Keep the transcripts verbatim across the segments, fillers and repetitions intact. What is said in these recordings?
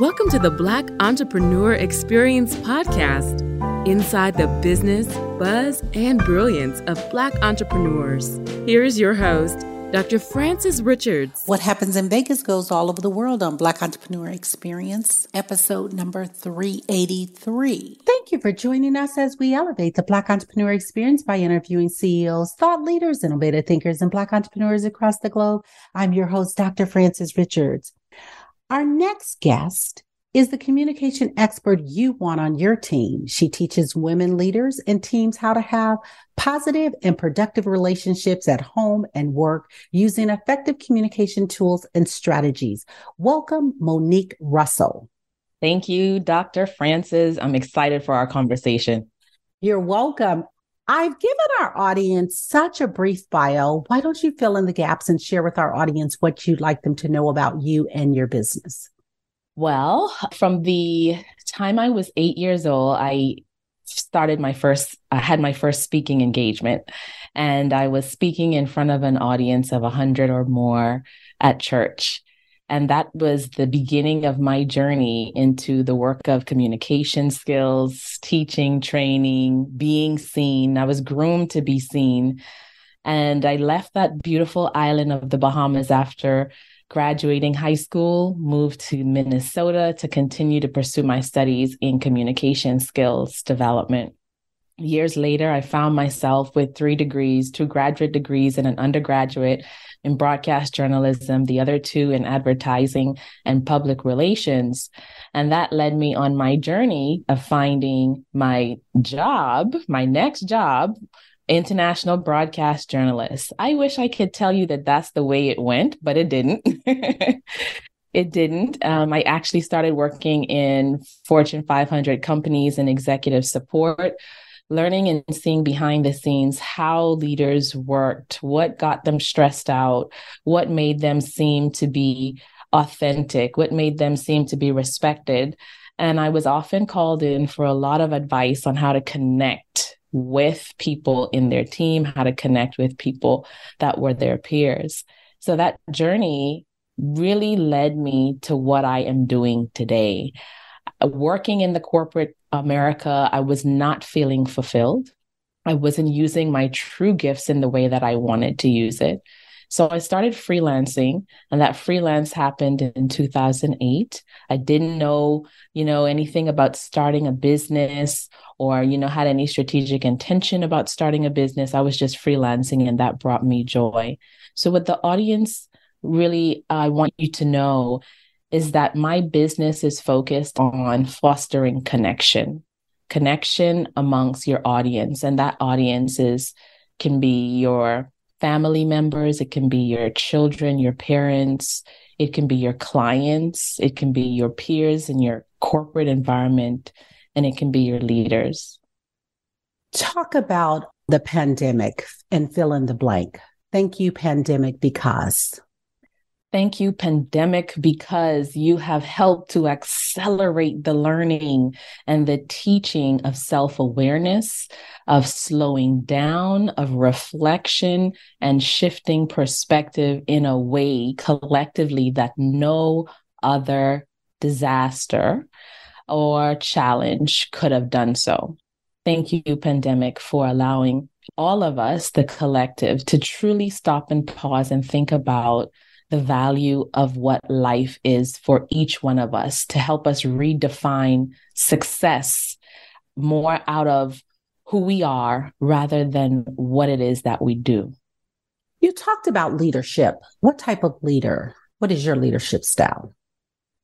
Welcome to the Black Entrepreneur Experience podcast, inside the business, buzz, and brilliance of Black entrepreneurs. Here is your host, Doctor Francis Richards. What happens in Vegas goes all over the world on Black Entrepreneur Experience, episode number three eighty-three. Thank you for joining us as we elevate the Black Entrepreneur Experience by interviewing C E Os, thought leaders, innovative thinkers, and Black entrepreneurs across the globe. I'm your host, Doctor Francis Richards. Our next guest is the communication expert you want on your team. She teaches women leaders and teams how to have positive and productive relationships at home and work using effective communication tools and strategies. Welcome, Monique Russell. Thank you, Doctor Francis. I'm excited for our conversation. You're welcome. I've given our audience such a brief bio. Why don't you fill in the gaps and share with our audience what you'd like them to know about you and your business? Well, from the time I was eight years old, I started my first, I had my first speaking engagement, and I was speaking in front of an audience of one hundred or more at church. And that was the beginning of my journey into the work of communication skills, teaching, training, being seen. I was groomed to be seen. And I left that beautiful island of the Bahamas after graduating high school, moved to Minnesota to continue to pursue my studies in communication skills development. Years later, I found myself with three degrees, two graduate degrees and an undergraduate in broadcast journalism, the other two in advertising and public relations. And that led me on my journey of finding my job, my next job, international broadcast journalist. I wish I could tell you that that's the way it went, but it didn't. It didn't. Um, I actually started working in Fortune five hundred companies and executive support, learning and seeing behind the scenes how leaders worked, what got them stressed out, what made them seem to be authentic, what made them seem to be respected. And I was often called in for a lot of advice on how to connect with people in their team, how to connect with people that were their peers. So that journey really led me to what I am doing today. Working in the corporate America, I was not feeling fulfilled. I wasn't using my true gifts in the way that I wanted to use it. So I started freelancing, and that freelance happened in two thousand eight. I didn't know, you know, anything about starting a business or, you know, had any strategic intention about starting a business. I was just freelancing, and that brought me joy. So what the audience really, I uh, want you to know is that my business is focused on fostering connection, connection amongst your audience. And that audience is, can be your family members, it can be your children, your parents, it can be your clients, it can be your peers in your corporate environment, and it can be your leaders. Talk about the pandemic and fill in the blank. Thank you, pandemic, because. Thank you, pandemic, because you have helped to accelerate the learning and the teaching of self-awareness, of slowing down, of reflection, and shifting perspective in a way collectively that no other disaster or challenge could have done so. Thank you, pandemic, for allowing all of us, the collective, to truly stop and pause and think about the value of what life is for each one of us, to help us redefine success more out of who we are rather than what it is that we do. You talked about leadership. What type of leader? What is your leadership style?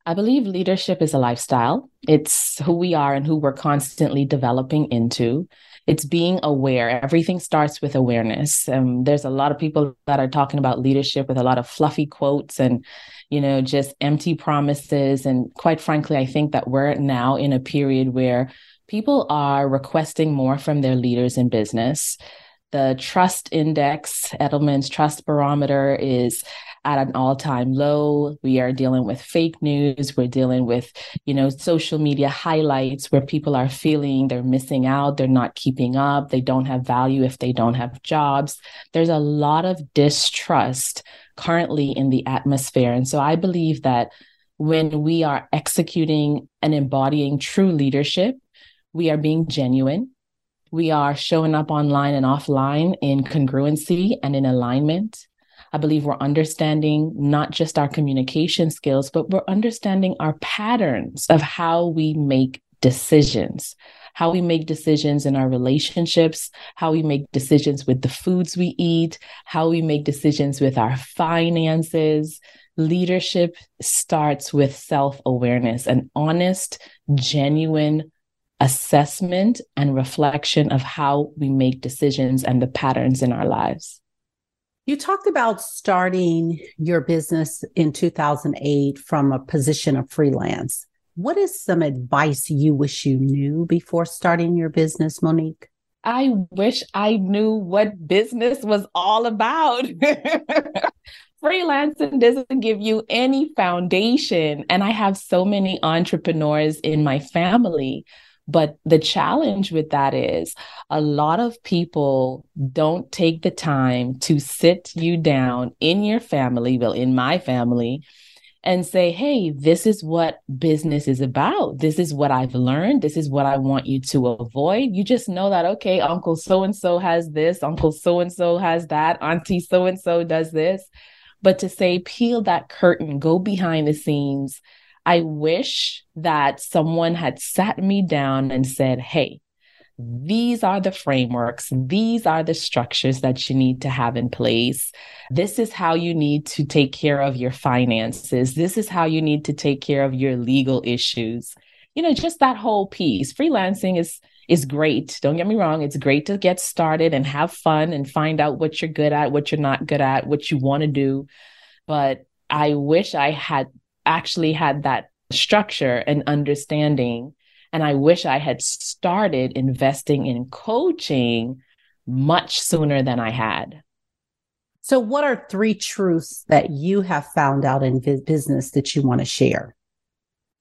I believe leadership is a lifestyle. It's who we are and who we're constantly developing into. It's being aware. Everything starts with awareness. Um, there's a lot of people that are talking about leadership with a lot of fluffy quotes and, you know, just empty promises. And quite frankly, I think that we're now in a period where people are requesting more from their leaders in business. The trust index, Edelman's Trust Barometer, is at an all-time low. We are dealing with fake news. We're dealing with, you know, social media highlights where people are feeling they're missing out. They're not keeping up. They don't have value if they don't have jobs. There's a lot of distrust currently in the atmosphere. And so I believe that when we are executing and embodying true leadership, we are being genuine. We are showing up online and offline in congruency and in alignment. I believe we're understanding not just our communication skills, but we're understanding our patterns of how we make decisions, how we make decisions in our relationships, how we make decisions with the foods we eat, how we make decisions with our finances. Leadership starts with self-awareness, an honest, genuine assessment and reflection of how we make decisions and the patterns in our lives. You talked about starting your business in two thousand eight from a position of freelance. What is some advice you wish you knew before starting your business, Monique? I wish I knew what business was all about. Freelancing doesn't give you any foundation. And I have so many entrepreneurs in my family. But the challenge with that is a lot of people don't take the time to sit you down in your family, well, in my family, and say, hey, this is what business is about. This is what I've learned. This is what I want you to avoid. You just know that, okay, Uncle so-and-so has this, Uncle so-and-so has that, Auntie so-and-so does this. But to say, peel that curtain, go behind the scenes. I wish that someone had sat me down and said, hey, these are the frameworks. These are the structures that you need to have in place. This is how you need to take care of your finances. This is how you need to take care of your legal issues. You know, just that whole piece. Freelancing is is great. Don't get me wrong. It's great to get started and have fun and find out what you're good at, what you're not good at, what you want to do. But I wish I had actually had that structure and understanding. And I wish I had started investing in coaching much sooner than I had. So what are three truths that you have found out in business that you want to share?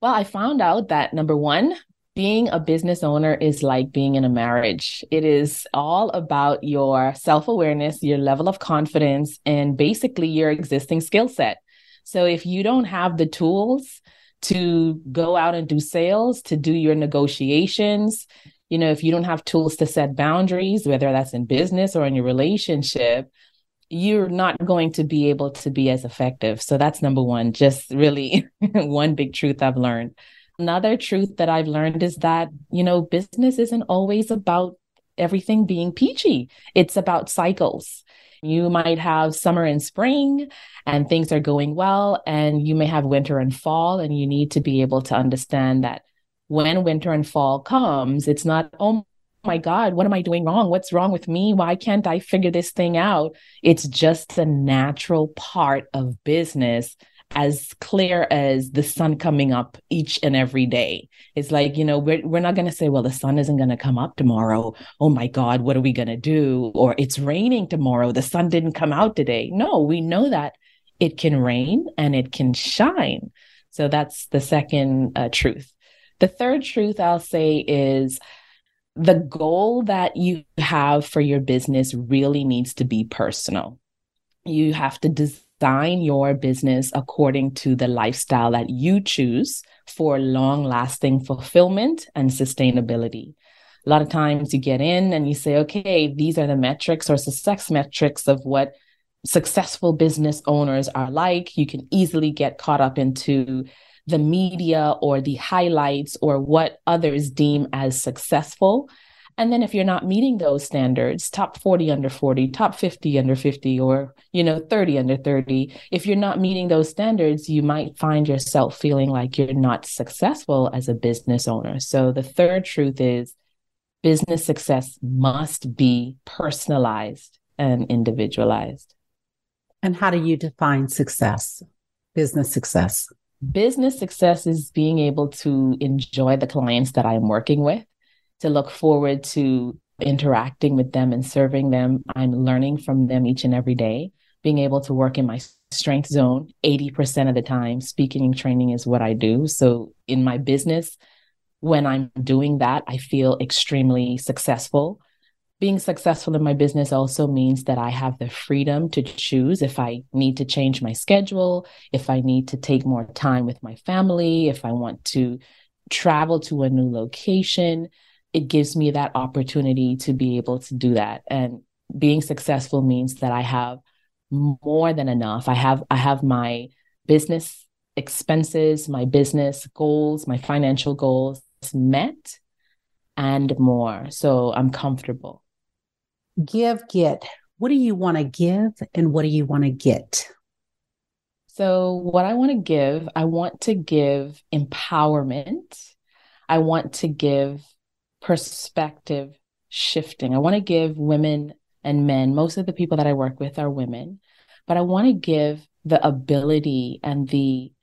Well, I found out that number one, being a business owner is like being in a marriage. It is all about your self-awareness, your level of confidence, and basically your existing skill set. So if you don't have the tools to go out and do sales, to do your negotiations, you know, if you don't have tools to set boundaries, whether that's in business or in your relationship, you're not going to be able to be as effective. So that's number one, just really one big truth I've learned. Another truth that I've learned is that, you know, business isn't always about everything being peachy. It's about cycles. You might have summer and spring and things are going well, and you may have winter and fall, and you need to be able to understand that when winter and fall comes, it's not, oh my God, what am I doing wrong? What's wrong with me? Why can't I figure this thing out? It's just a natural part of business, as clear as the sun coming up each and every day. It's like, you know, we're, we're not going to say, well, the sun isn't going to come up tomorrow. Oh my God, what are we going to do? Or it's raining tomorrow. The sun didn't come out today. No, we know that it can rain and it can shine. So that's the second uh, truth. The third truth I'll say is the goal that you have for your business really needs to be personal. You have to design Design your business according to the lifestyle that you choose for long-lasting fulfillment and sustainability. A lot of times you get in and you say, okay, these are the metrics or success metrics of what successful business owners are like. You can easily get caught up into the media or the highlights or what others deem as successful. And then if you're not meeting those standards, top forty under forty, top fifty under fifty, or, you know, thirty under thirty, if you're not meeting those standards, you might find yourself feeling like you're not successful as a business owner. So the third truth is business success must be personalized and individualized. And how do you define success, business success? Business success is being able to enjoy the clients that I'm working with, to look forward to interacting with them and serving them. I'm learning from them each and every day, being able to work in my strength zone eighty percent of the time. Speaking and training is what I do. So in my business, when I'm doing that, I feel extremely successful. being successful in my business also means that I have the freedom to choose if I need to change my schedule, if I need to take more time with my family, if I want to travel to a new location. It gives me that opportunity to be able to do that. And being successful means that I have more than enough. I have I have my business expenses, my business goals, my financial goals met and more. So I'm comfortable. Give, get. What do you want to give and what do you want to get? So what I want to give, I want to give empowerment. I want to give perspective shifting. I want to give women and men, most of the people that I work with are women, but I want to give the ability and the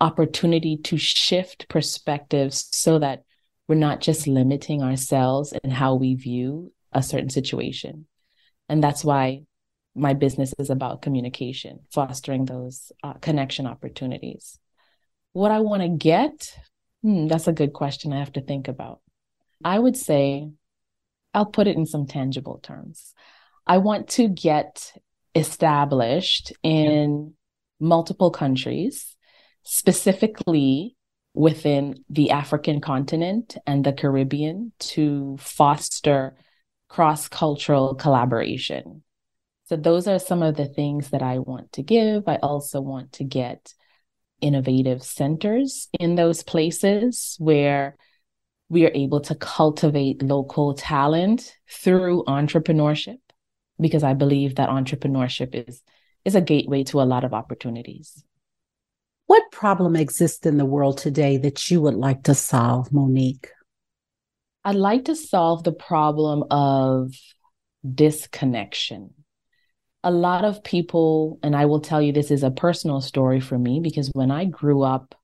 opportunity to shift perspectives so that we're not just limiting ourselves and how we view a certain situation. And that's why my business is about communication, fostering those uh, connection opportunities. What I want to get, hmm, that's a good question I have to think about. I would say, I'll put it in some tangible terms. I want to get established in multiple countries, specifically within the African continent and the Caribbean, to foster cross-cultural collaboration. So those are some of the things that I want to give. I also want to get innovative centers in those places where we are able to cultivate local talent through entrepreneurship, because I believe that entrepreneurship is, is a gateway to a lot of opportunities. What problem exists in the world today that you would like to solve, Monique? I'd like to solve the problem of disconnection. A lot of people, and I will tell you this is a personal story for me, because when I grew up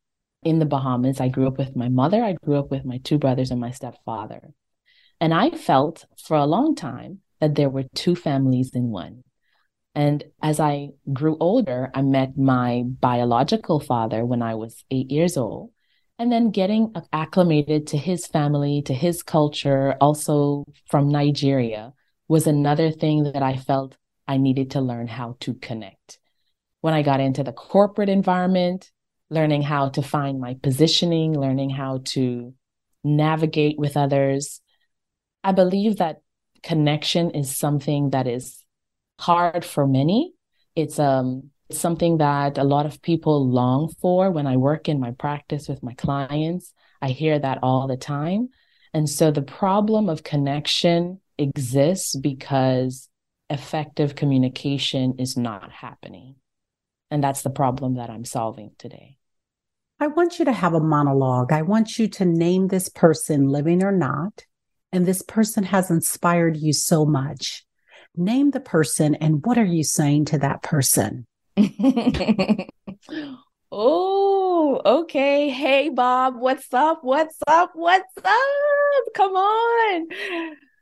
in the Bahamas, I grew up with my mother, I grew up with my two brothers and my stepfather. And I felt for a long time that there were two families in one. And as I grew older, I met my biological father when I was eight years old. And then getting acclimated to his family, to his culture, also from Nigeria, was another thing that I felt I needed to learn how to connect. When I got into the corporate environment, learning how to find my positioning, learning how to navigate with others. I believe that connection is something that is hard for many. It's um something that a lot of people long for. When I work in my practice with my clients, I hear that all the time. And so the problem of connection exists because effective communication is not happening. And that's the problem that I'm solving today. I want you to have a monologue. I want you to name this person, living or not, and this person has inspired you so much. Name the person, and what are you saying to that person? Oh, okay. Hey, Bob, what's up? What's up? What's up? Come on.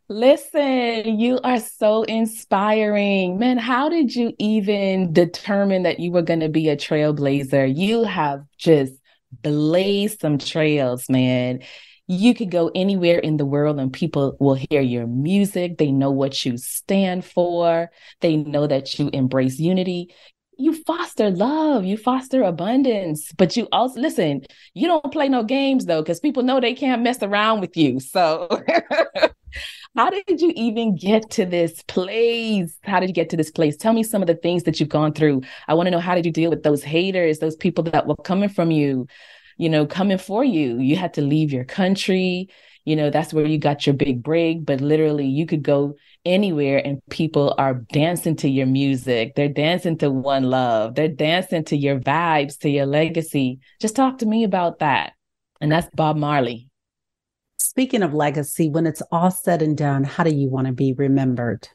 Listen, you are so inspiring. Man, how did you even determine that you were going to be a trailblazer? You have just blazed some trails, man. You could go anywhere in the world and people will hear your music. They know what you stand for. They know that you embrace unity. You foster love, you foster abundance, but you also, listen, you don't play no games though, because people know they can't mess around with you. So how did you even get to this place? How did you get to this place? Tell me some of the things that you've gone through. I want to know, how did you deal with those haters, those people that were coming from you, you know, coming for you? You had to leave your country. You know, that's where you got your big break, but literally you could go anywhere and people are dancing to your music. They're dancing to One Love. They're dancing to your vibes, to your legacy. Just talk to me about that. And that's Bob Marley. Speaking of legacy, when it's all said and done, how do you want to be remembered?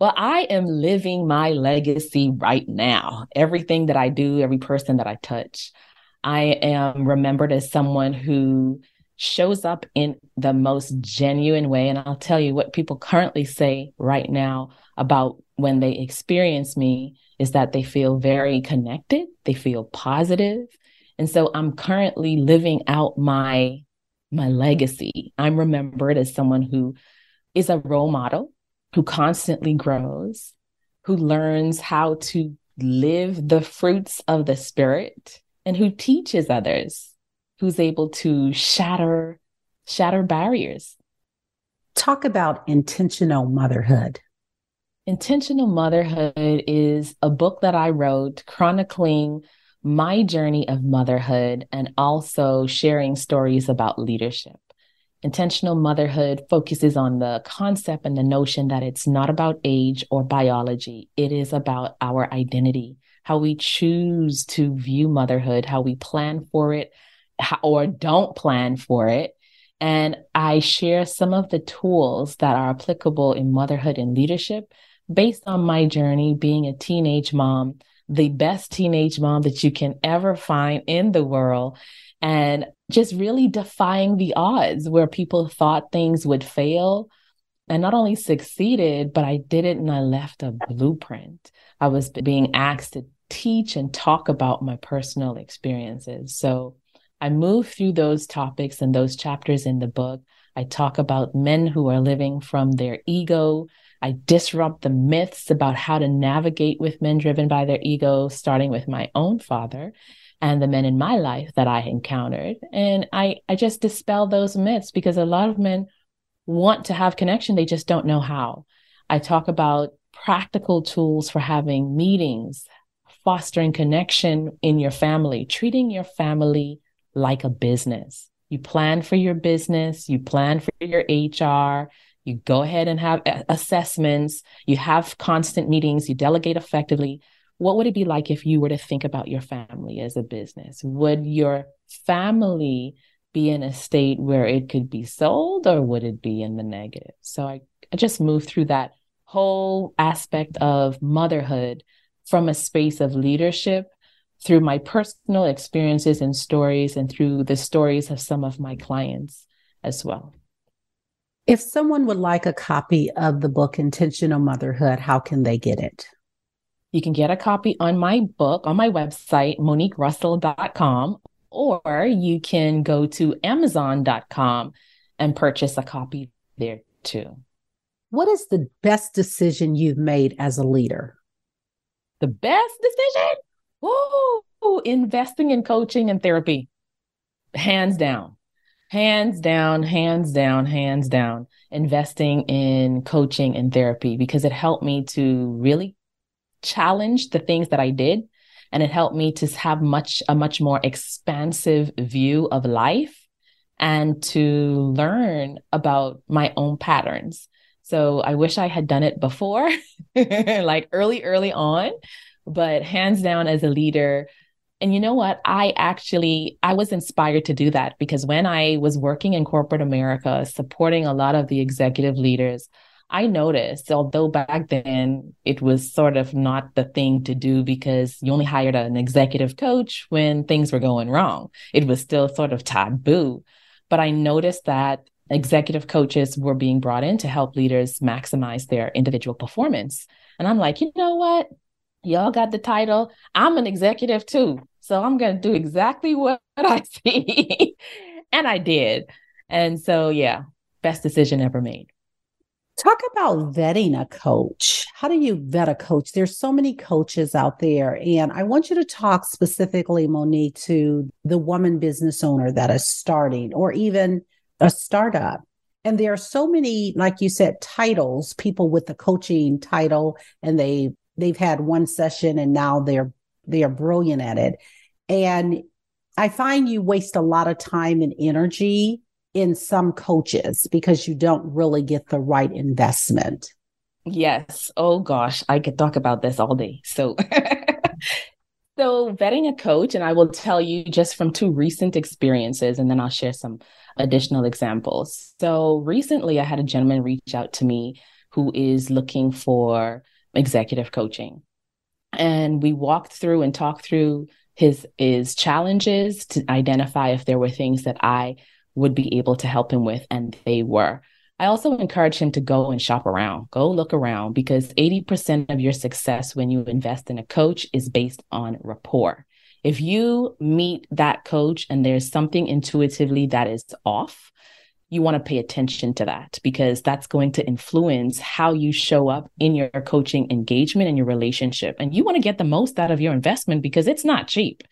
Well, I am living my legacy right now. Everything that I do, every person that I touch, I am remembered as someone who shows up in the most genuine way. And I'll tell you what people currently say right now about when they experience me is that they feel very connected. They feel positive. And so I'm currently living out my, my legacy. I'm remembered as someone who is a role model, who constantly grows, who learns how to live the fruits of the spirit, and who teaches others, who's able to shatter, shatter barriers. Talk about Intentional Motherhood. Intentional Motherhood is a book that I wrote chronicling my journey of motherhood and also sharing stories about leadership. Intentional Motherhood focuses on the concept and the notion that it's not about age or biology. It is about our identity, how we choose to view motherhood, how we plan for it or don't plan for it. And I share some of the tools that are applicable in motherhood and leadership based on my journey being a teenage mom, the best teenage mom that you can ever find in the world, and just really defying the odds where people thought things would fail and not only succeeded, but I did it and I left a blueprint. I was being asked to teach and talk about my personal experiences. So I moved through those topics and those chapters in the book. I talk about men who are living from their ego. I disrupt the myths about how to navigate with men driven by their ego, starting with my own father and the men in my life that I encountered. And I, I just dispel those myths because a lot of men want to have connection. They just don't know how. I talk about practical tools for having meetings, fostering connection in your family, treating your family like a business. You plan for your business, you plan for your H R, you go ahead and have assessments, you have constant meetings, you delegate effectively. What would it be like if you were to think about your family as a business? Would your family be in a state where it could be sold, or would it be in the negative? So I, I just moved through that whole aspect of motherhood from a space of leadership through my personal experiences and stories and through the stories of some of my clients as well. If someone would like a copy of the book, Intentional Motherhood, how can they get it? You can get a copy on my book, on my website, monique russell dot com, or you can go to amazon dot com and purchase a copy there too. What is the best decision you've made as a leader? The best decision? Ooh, investing in coaching and therapy. Hands down. Hands down, hands down, hands down, investing in coaching and therapy, because it helped me to really challenge the things that I did. And it helped me to have much, a much more expansive view of life and to learn about my own patterns. So I wish I had done it before, like early, early on, but hands down as a leader. And you know what? I actually, I was inspired to do that because when I was working in corporate America, supporting a lot of the executive leaders, I noticed, although back then it was sort of not the thing to do because you only hired an executive coach when things were going wrong. It was still sort of taboo. But I noticed that executive coaches were being brought in to help leaders maximize their individual performance. And I'm like, you know what? Y'all got the title. I'm an executive too. So I'm going to do exactly what I see. And I did. And so, yeah, best decision ever made. Talk about vetting a coach. How do you vet a coach? There's so many coaches out there. And I want you to talk specifically, Monique, to the woman business owner that is starting or even a startup. And there are so many, like you said, titles, people with the coaching title, and they They've had one session and now they're they are brilliant at it. And I find you waste a lot of time and energy in some coaches because you don't really get the right investment. Yes. Oh gosh, I could talk about this all day. So so vetting a coach, and I will tell you just from two recent experiences, and then I'll share some additional examples. So recently I had a gentleman reach out to me who is looking for executive coaching. And we walked through and talked through his, his challenges to identify if there were things that I would be able to help him with. And they were. I also encouraged him to go and shop around, go look around, because eighty percent of your success when you invest in a coach is based on rapport. If you meet that coach and there's something intuitively that is off, you want to pay attention to that, because that's going to influence how you show up in your coaching engagement and your relationship. And you want to get the most out of your investment because it's not cheap.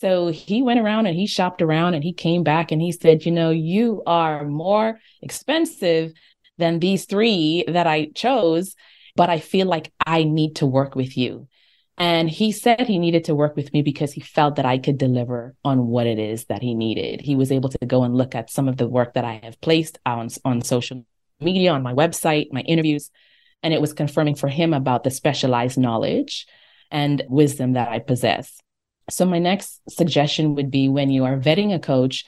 So he went around and he shopped around and he came back and he said, you know, you are more expensive than these three that I chose, but I feel like I need to work with you. And he said he needed to work with me because he felt that I could deliver on what it is that he needed. He was able to go and look at some of the work that I have placed on, on social media, on my website, my interviews, and it was confirming for him about the specialized knowledge and wisdom that I possess. So my next suggestion would be, when you are vetting a coach,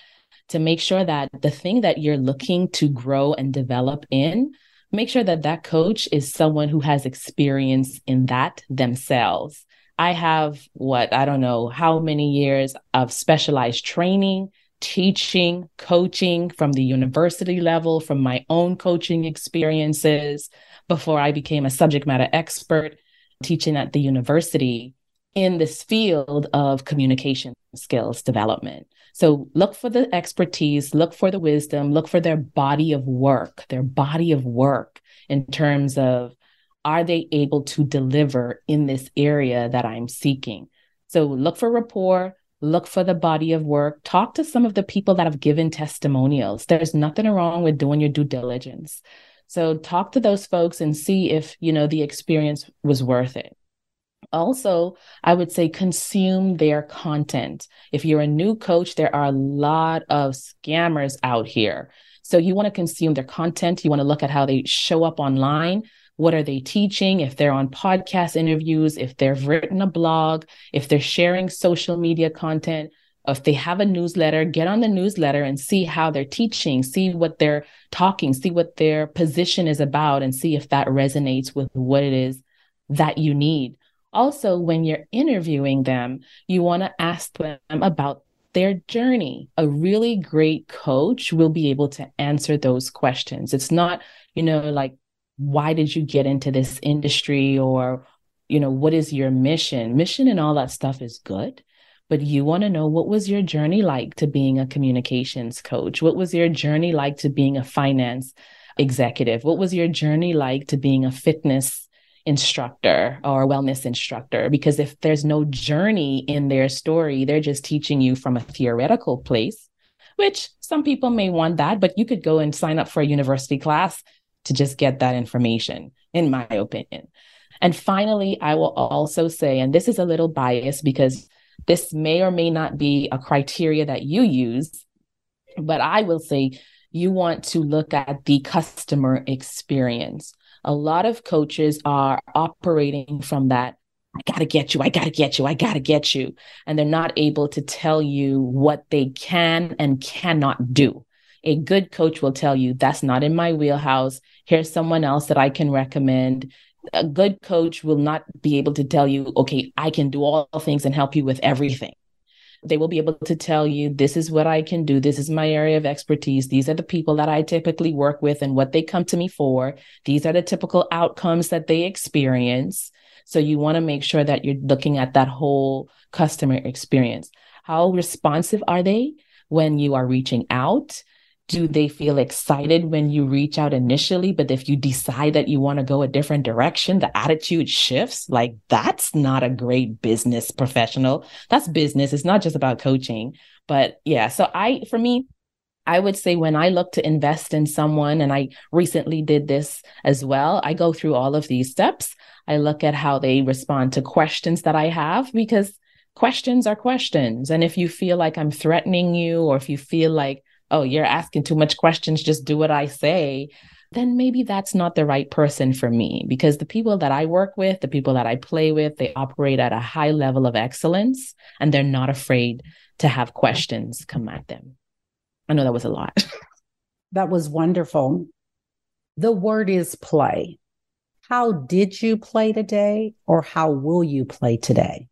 to make sure that the thing that you're looking to grow and develop in, make sure that that coach is someone who has experience in that themselves. I have what, I don't know how many years of specialized training, teaching, coaching from the university level, from my own coaching experiences before I became a subject matter expert, teaching at the university in this field of communication skills development. So look for the expertise, look for the wisdom, look for their body of work, their body of work in terms of, are they able to deliver in this area that I'm seeking? So look for rapport, look for the body of work, talk to some of the people that have given testimonials. There's nothing wrong with doing your due diligence. So talk to those folks and see if, you know, the experience was worth it. Also, I would say consume their content. If you're a new coach, there are a lot of scammers out here. So you want to consume their content. You want to look at how they show up online. What are they teaching? If they're on podcast interviews, if they've written a blog, if they're sharing social media content, if they have a newsletter, get on the newsletter and see how they're teaching, see what they're talking, see what their position is about, and see if that resonates with what it is that you need. Also, when you're interviewing them, you want to ask them about their journey. A really great coach will be able to answer those questions. It's not, you know, like, why did you get into this industry, or, you know, what is your mission? Mission and all that stuff is good, but you want to know, what was your journey like to being a communications coach? What was your journey like to being a finance executive? What was your journey like to being a fitness instructor or wellness instructor? Because if there's no journey in their story, they're just teaching you from a theoretical place, which some people may want that, but you could go and sign up for a university class to just get that information, in my opinion. And finally, I will also say, and this is a little biased because this may or may not be a criteria that you use, but I will say you want to look at the customer experience. A lot of coaches are operating from that, I got to get you, I got to get you, I got to get you. And they're not able to tell you what they can and cannot do. A good coach will tell you, that's not in my wheelhouse. Here's someone else that I can recommend. A good coach will not be able to tell you, okay, I can do all things and help you with everything. They will be able to tell you, this is what I can do. This is my area of expertise. These are the people that I typically work with and what they come to me for. These are the typical outcomes that they experience. So you want to make sure that you're looking at that whole customer experience. How responsive are they when you are reaching out? Do they feel excited when you reach out initially? But if you decide that you want to go a different direction, the attitude shifts. Like, that's not a great business professional. That's business. It's not just about coaching. But yeah, so I, for me, I would say when I look to invest in someone, and I recently did this as well, I go through all of these steps. I look at how they respond to questions that I have, because questions are questions. And if you feel like I'm threatening you, or if you feel like, oh, you're asking too much questions, just do what I say, then maybe that's not the right person for me. Because the people that I work with, the people that I play with, they operate at a high level of excellence, and they're not afraid to have questions come at them. I know that was a lot. That was wonderful. The word is play. How did you play today, or how will you play today?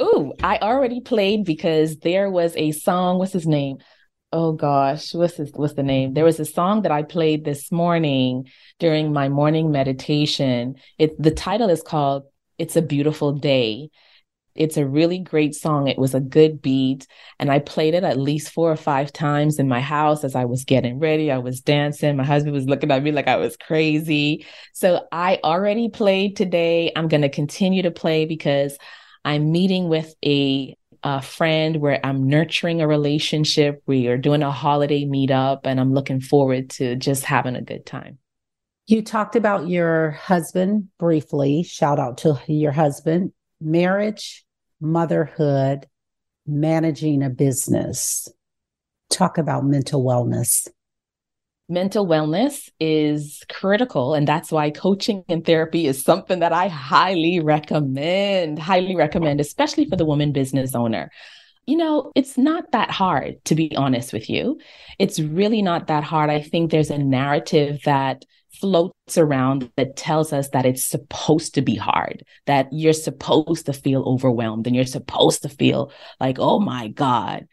Ooh, I already played because there was a song, what's his name? Oh gosh, what's his, what's the name? There was a song that I played this morning during my morning meditation. It, the title is called It's a Beautiful Day. It's a really great song. It was a good beat. And I played it at least four or five times in my house as I was getting ready. I was dancing. My husband was looking at me like I was crazy. So I already played today. I'm going to continue to play because I'm meeting with a a friend where I'm nurturing a relationship. We are doing a holiday meetup and I'm looking forward to just having a good time. You talked about your husband briefly. Shout out to your husband. Marriage, motherhood, managing a business. Talk about mental wellness. Mental wellness is critical, and that's why coaching and therapy is something that I highly recommend, highly recommend, especially for the woman business owner. You know, it's not that hard, to be honest with you. It's really not that hard. I think there's a narrative that floats around that tells us that it's supposed to be hard, that you're supposed to feel overwhelmed and you're supposed to feel like, oh my God.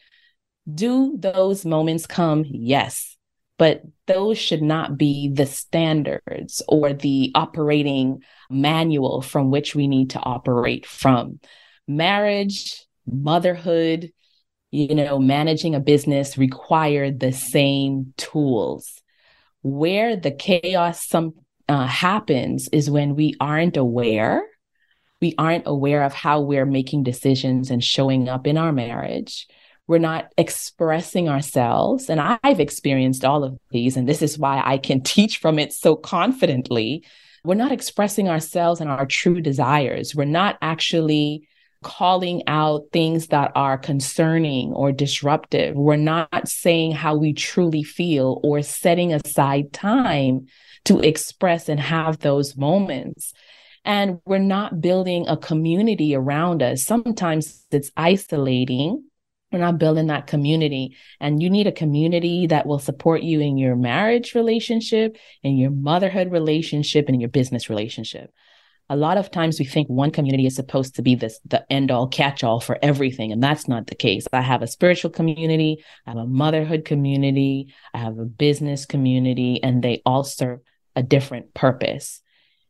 Do those moments come? Yes. But those should not be the standards or the operating manual from which we need to operate from. Marriage, motherhood, you know, managing a business require the same tools. Where the chaos some, uh, happens is when we aren't aware. We aren't aware of how we're making decisions and showing up in our marriage. We're not expressing ourselves. And I've experienced all of these, and this is why I can teach from it so confidently. We're not expressing ourselves and our true desires. We're not actually calling out things that are concerning or disruptive. We're not saying how we truly feel or setting aside time to express and have those moments. And we're not building a community around us. Sometimes it's isolating. We're not building that community. And you need a community that will support you in your marriage relationship, in your motherhood relationship, and in your business relationship. A lot of times we think one community is supposed to be this the end-all, catch-all for everything, and that's not the case. I have a spiritual community, I have a motherhood community, I have a business community, and they all serve a different purpose.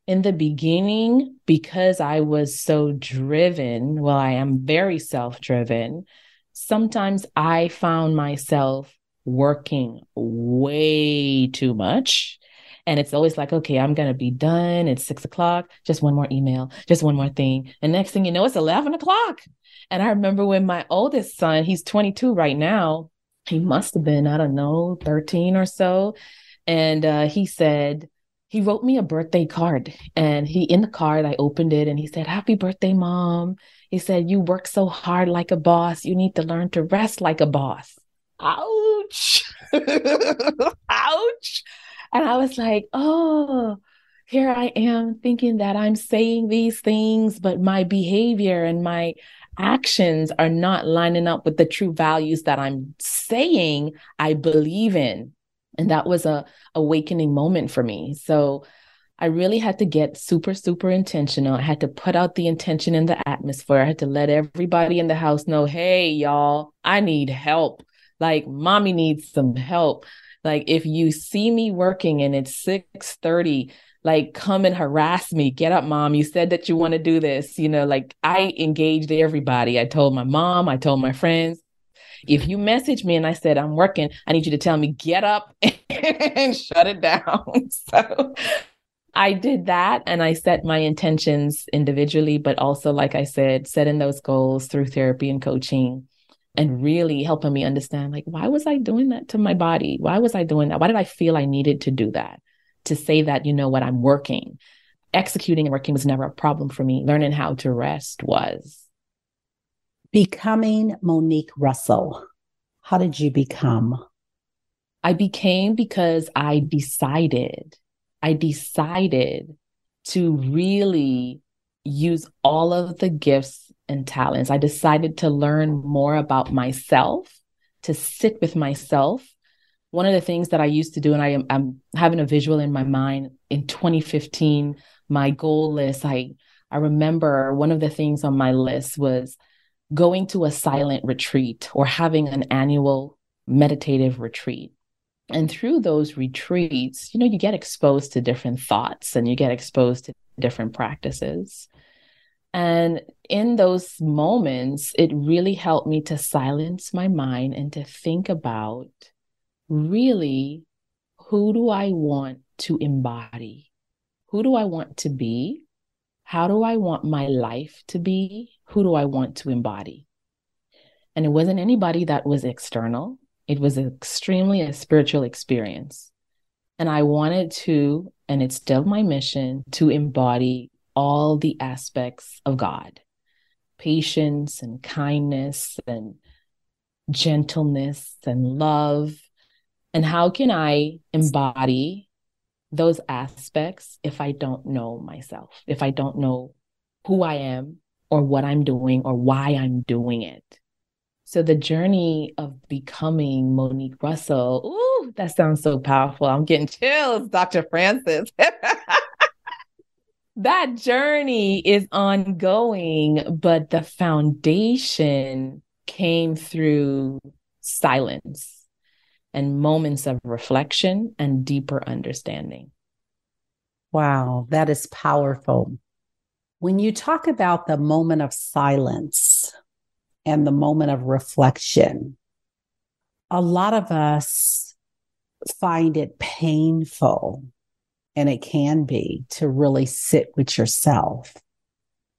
In the beginning, because I was so driven, well, I am very self-driven, sometimes I found myself working way too much. And it's always like, okay, I'm going to be done. It's six o'clock. Just one more email. Just one more thing. And next thing you know, it's eleven o'clock. And I remember when my oldest son, he's twenty-two right now. He must have been, I don't know, thirteen or so. And uh, he said, he wrote me a birthday card. And he, in the card, I opened it and he said, "Happy birthday, Mom." He said, "You work so hard like a boss. You need to learn to rest like a boss." Ouch. Ouch. And I was like, oh, here I am thinking that I'm saying these things, but my behavior and my actions are not lining up with the true values that I'm saying I believe in. And that was a awakening moment for me. So I really had to get super, super intentional. I had to put out the intention in the atmosphere. I had to let everybody in the house know, hey, y'all, I need help. Like, mommy needs some help. Like, if you see me working and it's six thirty, like, come and harass me. Get up, Mom. You said that you want to do this. You know, like, I engaged everybody. I told my mom, I told my friends. If you message me and I said, I'm working, I need you to tell me, get up and shut it down. So I did that and I set my intentions individually, but also, like I said, setting those goals through therapy and coaching and really helping me understand, like, why was I doing that to my body? Why was I doing that? Why did I feel I needed to do that? To say that, you know what, I'm working. Executing and working was never a problem for me. Learning how to rest was. Becoming Monique Russell. How did you become? I became because I decided. I decided to really use all of the gifts and talents. I decided to learn more about myself, to sit with myself. One of the things that I used to do, and I am I'm having a visual in my mind, in twenty fifteen, my goal list, I, I remember one of the things on my list was going to a silent retreat or having an annual meditative retreat. And through those retreats, you know, you get exposed to different thoughts and you get exposed to different practices. And in those moments, it really helped me to silence my mind and to think about, really, who do I want to embody? Who do I want to be? How do I want my life to be? Who do I want to embody? And it wasn't anybody that was external. It was extremely a spiritual experience. And I wanted to, and it's still my mission, to embody all the aspects of God. Patience and kindness and gentleness and love. And how can I embody those aspects if I don't know myself, if I don't know who I am or what I'm doing or why I'm doing it? So the journey of becoming Monique Russell, ooh, that sounds so powerful. I'm getting chills, Doctor Francis. That journey is ongoing, but the foundation came through silence and moments of reflection and deeper understanding. Wow, that is powerful. When you talk about the moment of silence and the moment of reflection, a lot of us find it painful. And it can be to really sit with yourself.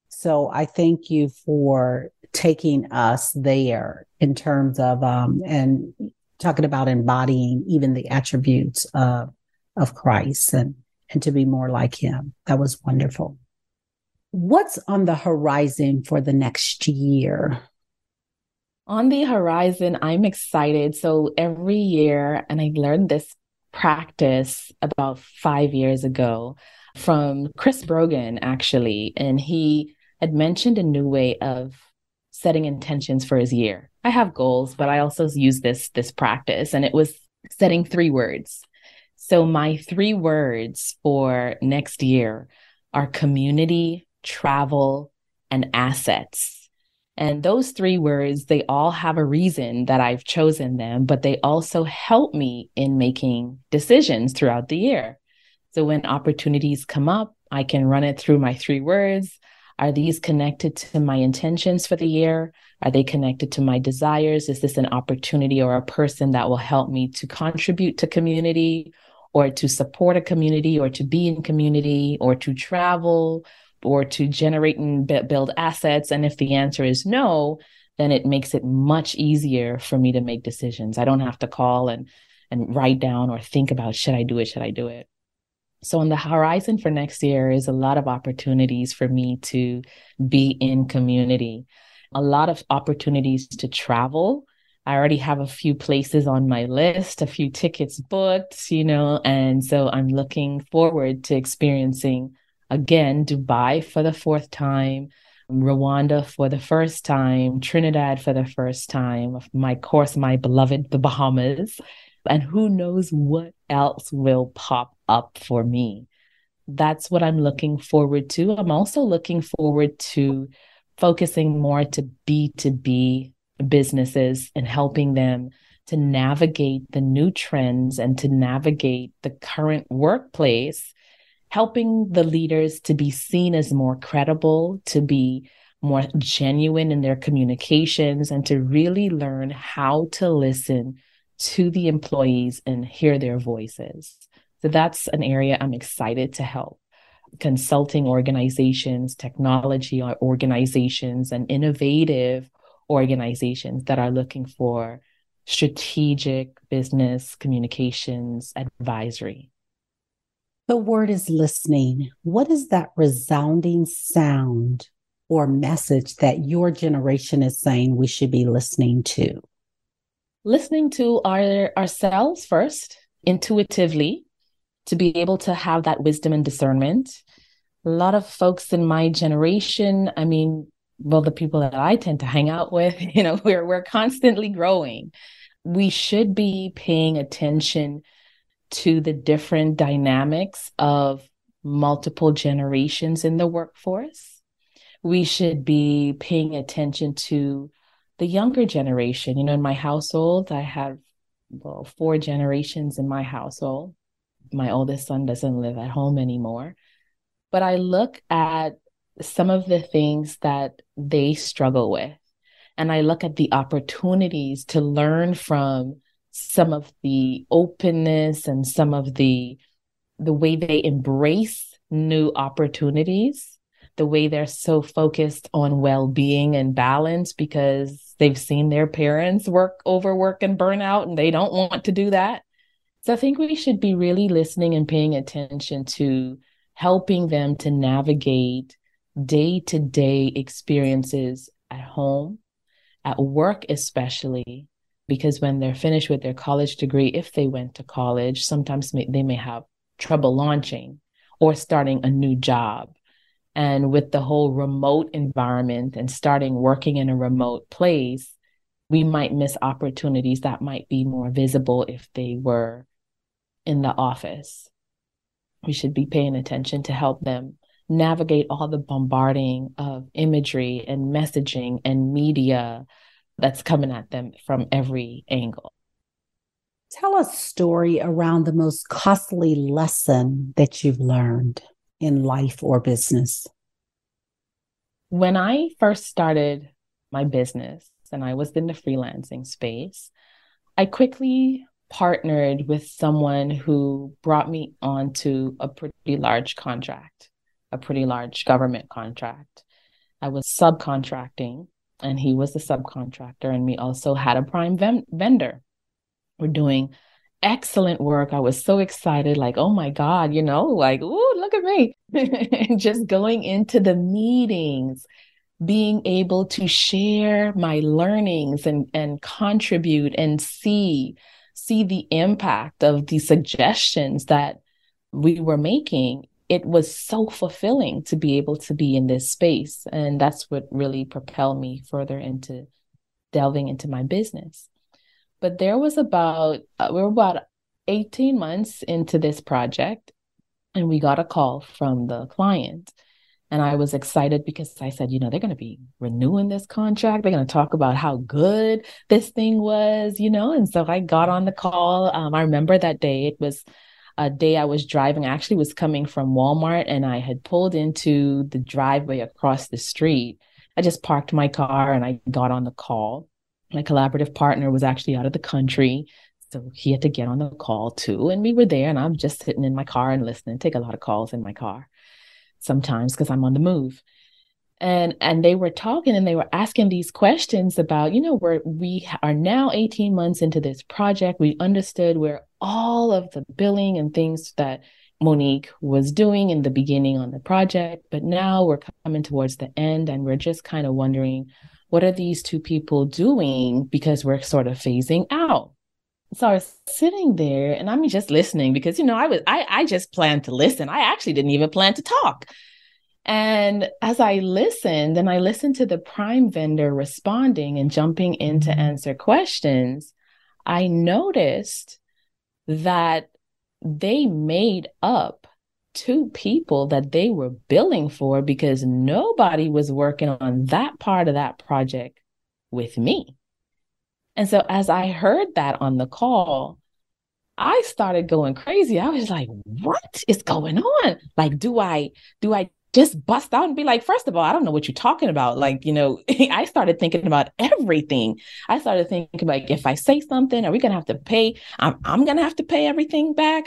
So I thank you for taking us there in terms of, um, and talking about embodying even the attributes of, of Christ and, and to be more like him. That was wonderful. What's on the horizon for the next year? On the horizon, I'm excited. So every year, and I learned this practice about five years ago from Chris Brogan, actually. And he had mentioned a new way of setting intentions for his year. I have goals, but I also use this, this practice, and it was setting three words. So my three words for next year are community, travel, and assets. And those three words, they all have a reason that I've chosen them, but they also help me in making decisions throughout the year. So when opportunities come up, I can run it through my three words. Are these connected to my intentions for the year? Are they connected to my desires? Is this an opportunity or a person that will help me to contribute to community or to support a community or to be in community or to travel or to generate and build assets? And if the answer is no, then it makes it much easier for me to make decisions. I don't have to call and, and write down or think about, should I do it? Should I do it? So on the horizon for next year is a lot of opportunities for me to be in community, a lot of opportunities to travel. I already have a few places on my list, a few tickets booked, you know, and so I'm looking forward to experiencing again, Dubai for the fourth time, Rwanda for the first time, Trinidad for the first time, of course, my beloved, the Bahamas, and who knows what else will pop up for me. That's what I'm looking forward to. I'm also looking forward to focusing more to B two B businesses and helping them to navigate the new trends and to navigate the current workplace, helping the leaders to be seen as more credible, to be more genuine in their communications, and to really learn how to listen to the employees and hear their voices. So that's an area I'm excited to help. Consulting organizations, technology organizations, and innovative organizations that are looking for strategic business communications advisory. The word is listening. What is that resounding sound or message that your generation is saying we should be listening to? Listening to our, ourselves first, intuitively, to be able to have that wisdom and discernment. A lot of folks in my generation, I mean, well, the people that I tend to hang out with, you know, we're we're constantly growing. We should be paying attention to the different dynamics of multiple generations in the workforce. We should be paying attention to the younger generation. You know, in my household, I have well, four generations in my household. My oldest son doesn't live at home anymore. But I look at some of the things that they struggle with. And I look at the opportunities to learn from some of the openness and some of the the way they embrace new opportunities, the way they're so focused on well-being and balance because they've seen their parents work, overwork, and burn out, and they don't want to do that. So I think we should be really listening and paying attention to helping them to navigate day-to-day experiences at home, at work especially, because when they're finished with their college degree, if they went to college, sometimes may, they may have trouble launching or starting a new job. And with the whole remote environment and starting working in a remote place, we might miss opportunities that might be more visible if they were in the office. We should be paying attention to help them navigate all the bombarding of imagery and messaging and media that's coming at them from every angle. Tell a story around the most costly lesson that you've learned in life or business. When I first started my business and I was in the freelancing space, I quickly partnered with someone who brought me onto a pretty large contract, a pretty large government contract. I was subcontracting and he was the subcontractor, and we also had a prime ven- vendor. We're doing excellent work. I was so excited, like, oh my God, you know, like, ooh, look at me. And just going into the meetings, being able to share my learnings and, and contribute and see, see the impact of the suggestions that we were making. It was so fulfilling to be able to be in this space. And that's what really propelled me further into delving into my business. But there was about, uh, we were about eighteen months into this project, and we got a call from the client. And I was excited because I said, you know, they're going to be renewing this contract. They're going to talk about how good this thing was, you know. And so I got on the call. Um, I remember that day, it was a day I was driving. I actually was coming from Walmart, and I had pulled into the driveway across the street. I just parked my car and I got on the call. My collaborative partner was actually out of the country, so he had to get on the call too. And we were there, and I'm just sitting in my car and listening. Take a lot of calls in my car sometimes because I'm on the move. And and they were talking and they were asking these questions about, you know, where we are now eighteen months into this project. We understood where all of the billing and things that Monique was doing in the beginning on the project, but now we're coming towards the end and we're just kind of wondering, what are these two people doing? Because we're sort of phasing out. So I was sitting there and I'm just listening because, you know, I was I I just planned to listen. I actually didn't even plan to talk. And as I listened, and I listened to the prime vendor responding and jumping in to answer questions, I noticed that they made up two people that they were billing for because nobody was working on that part of that project with me. And so as I heard that on the call, I started going crazy. I was like, what is going on? Like, do I, do I, just bust out and be like, first of all, I don't know what you're talking about. Like, you know, I started thinking about everything. I started thinking like, if I say something, are we going to have to pay? I'm, I'm going to have to pay everything back.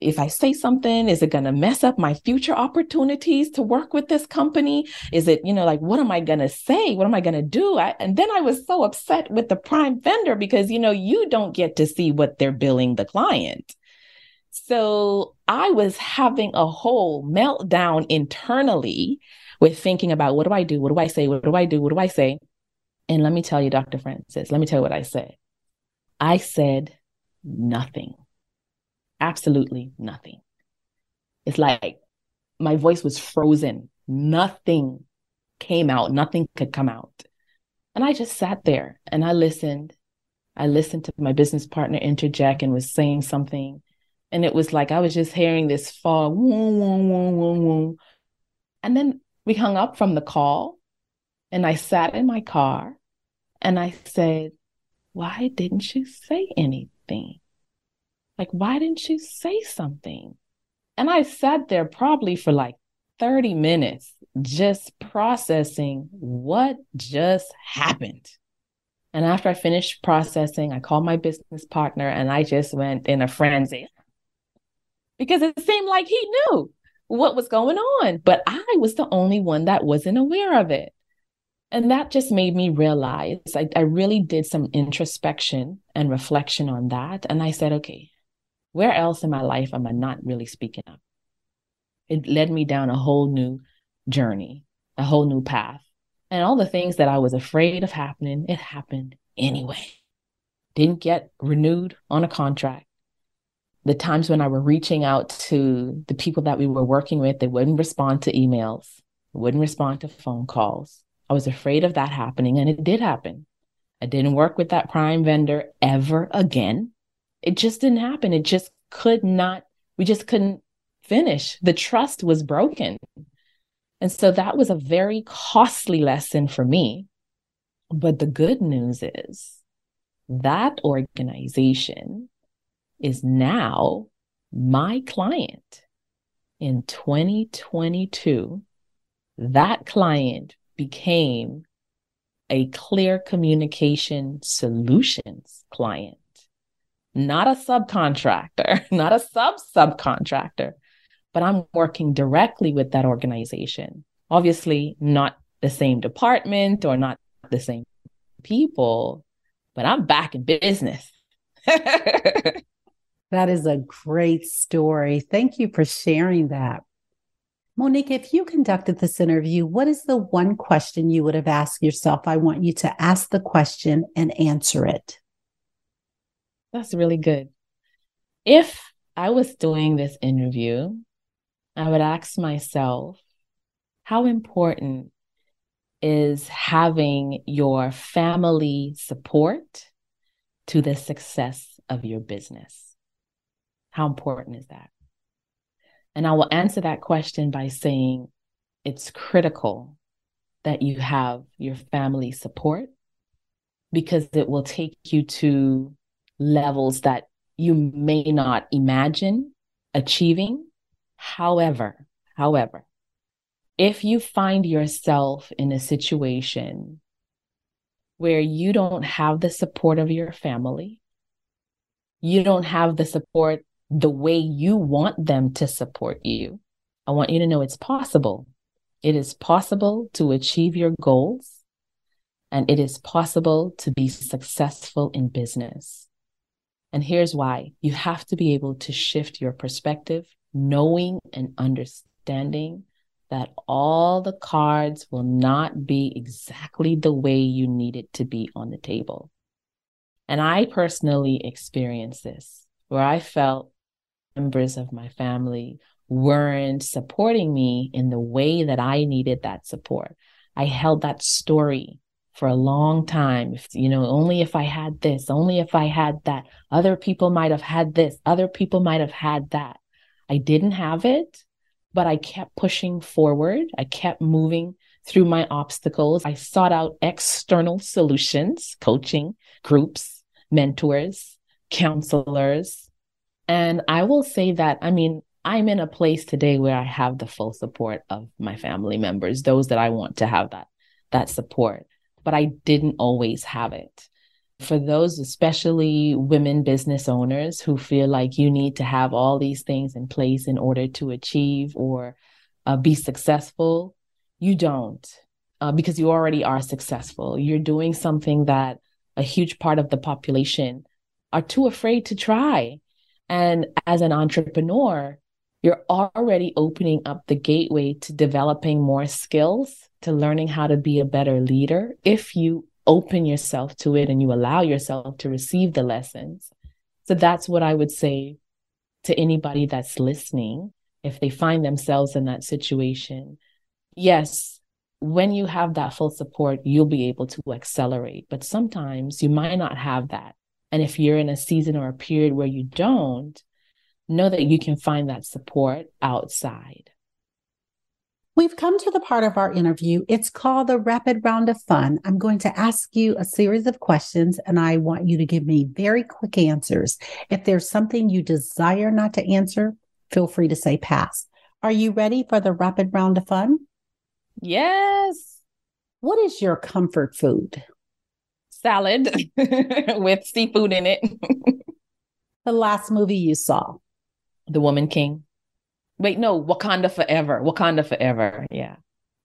If I say something, is it going to mess up my future opportunities to work with this company? Is it, you know, like, what am I going to say? What am I going to do? I, and then I was so upset with the prime vendor because, you know, you don't get to see what they're billing the client. So I was having a whole meltdown internally with thinking about, what do I do? What do I say? What do I do? What do I say? And let me tell you, Doctor Francis, let me tell you what I said. I said nothing. Absolutely nothing. It's like my voice was frozen. Nothing came out. Nothing could come out. And I just sat there and I listened. I listened to my business partner interject and was saying something. And it was like, I was just hearing this fog. Woo, woo, woo, woo, woo. And then we hung up from the call and I sat in my car and I said, why didn't you say anything? Like, why didn't you say something? And I sat there probably for like thirty minutes just processing what just happened. And after I finished processing, I called my business partner and I just went in a frenzy because it seemed like he knew what was going on, but I was the only one that wasn't aware of it. And that just made me realize I, I really did some introspection and reflection on that. And I said, okay, where else in my life am I not really speaking up? It led me down a whole new journey, a whole new path. And all the things that I was afraid of happening, it happened anyway. Didn't get renewed on a contract. The times when I were reaching out to the people that we were working with, they wouldn't respond to emails, wouldn't respond to phone calls. I was afraid of that happening, and it did happen. I didn't work with that prime vendor ever again. It just didn't happen. It just could not, we just couldn't finish. The trust was broken. And so that was a very costly lesson for me. But the good news is that organization is now my client. In twenty twenty-two, that client became a Clear Communication Solutions client, not a subcontractor, not a sub-subcontractor, but I'm working directly with that organization. Obviously, not the same department or not the same people, but I'm back in business. That is a great story. Thank you for sharing that. Monique, if you conducted this interview, what is the one question you would have asked yourself? I want you to ask the question and answer it. That's really good. If I was doing this interview, I would ask myself, how important is having your family support to the success of your business? How important is that? And I will answer that question by saying it's critical that you have your family support because it will take you to levels that you may not imagine achieving. However, however, if you find yourself in a situation where you don't have the support of your family, you don't have the support the way you want them to support you, I want you to know it's possible. It is possible to achieve your goals, and it is possible to be successful in business. And here's why. You have to be able to shift your perspective, knowing and understanding that all the cards will not be exactly the way you need it to be on the table. And I personally experienced this, where I felt members of my family weren't supporting me in the way that I needed that support. I held that story for a long time. If, you know, only if I had this, only if I had that, other people might have had this, other people might have had that. I didn't have it, but I kept pushing forward. I kept moving through my obstacles. I sought out external solutions, coaching, groups, mentors, counselors. And I will say that, I mean, I'm in a place today where I have the full support of my family members, those that I want to have that, that support, but I didn't always have it. For those, especially women business owners who feel like you need to have all these things in place in order to achieve or uh, be successful, you don't uh, because you already are successful. You're doing something that a huge part of the population are too afraid to try. And as an entrepreneur, you're already opening up the gateway to developing more skills, to learning how to be a better leader if you open yourself to it and you allow yourself to receive the lessons. So that's what I would say to anybody that's listening. If they find themselves in that situation, yes, when you have that full support, you'll be able to accelerate. But sometimes you might not have that. And if you're in a season or a period where you don't, know that you can find that support outside. We've come to the part of our interview. It's called the Rapid Round of Fun. I'm going to ask you a series of questions, and I want you to give me very quick answers. If there's something you desire not to answer, feel free to say pass. Are you ready for the Rapid Round of Fun? Yes. What is your comfort food? Salad with seafood in it. The last movie you saw? The Woman King. Wait, no, Wakanda Forever. Wakanda Forever. Yeah.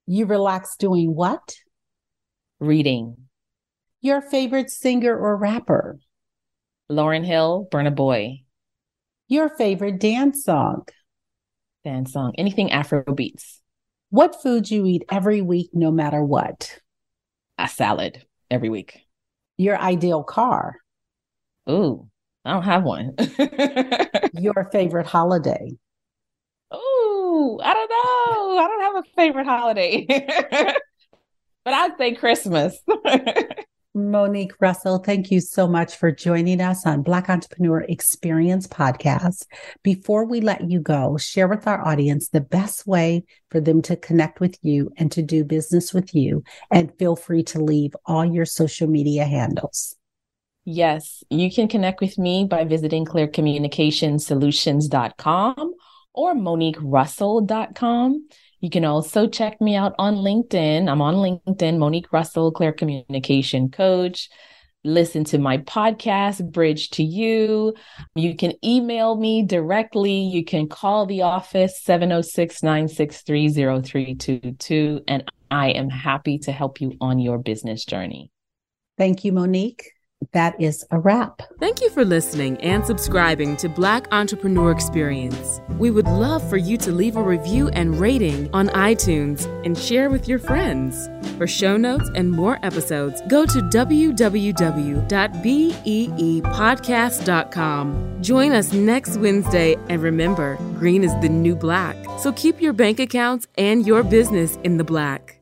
You relax doing what? Reading. Your favorite singer or rapper? Lauryn Hill, Burna Boy. Your favorite dance song? Dance song. Anything Afrobeats. What food you eat every week, no matter what? A salad every week. Your ideal car? Ooh, I don't have one. Your favorite holiday? Ooh, I don't know. I don't have a favorite holiday, but I'd say Christmas. Monique Russell, thank you so much for joining us on Black Entrepreneur Experience Podcast. Before we let you go, share with our audience the best way for them to connect with you and to do business with you. And feel free to leave all your social media handles. Yes, you can connect with me by visiting clear communication solutions dot com or monique russell dot com. You can also check me out on LinkedIn. I'm on LinkedIn, Monique Russell, Clear Communication Coach. Listen to my podcast, Bridge to You. You can email me directly. You can call the office, seven oh six, nine six three, oh three two two. And I am happy to help you on your business journey. Thank you, Monique. That is a wrap. Thank you for listening and subscribing to Black Entrepreneur Experience. We would love for you to leave a review and rating on iTunes and share with your friends. For show notes and more episodes, go to w w w dot bee e e podcast dot com. Join us next Wednesday, and remember, green is the new black. So keep your bank accounts and your business in the black.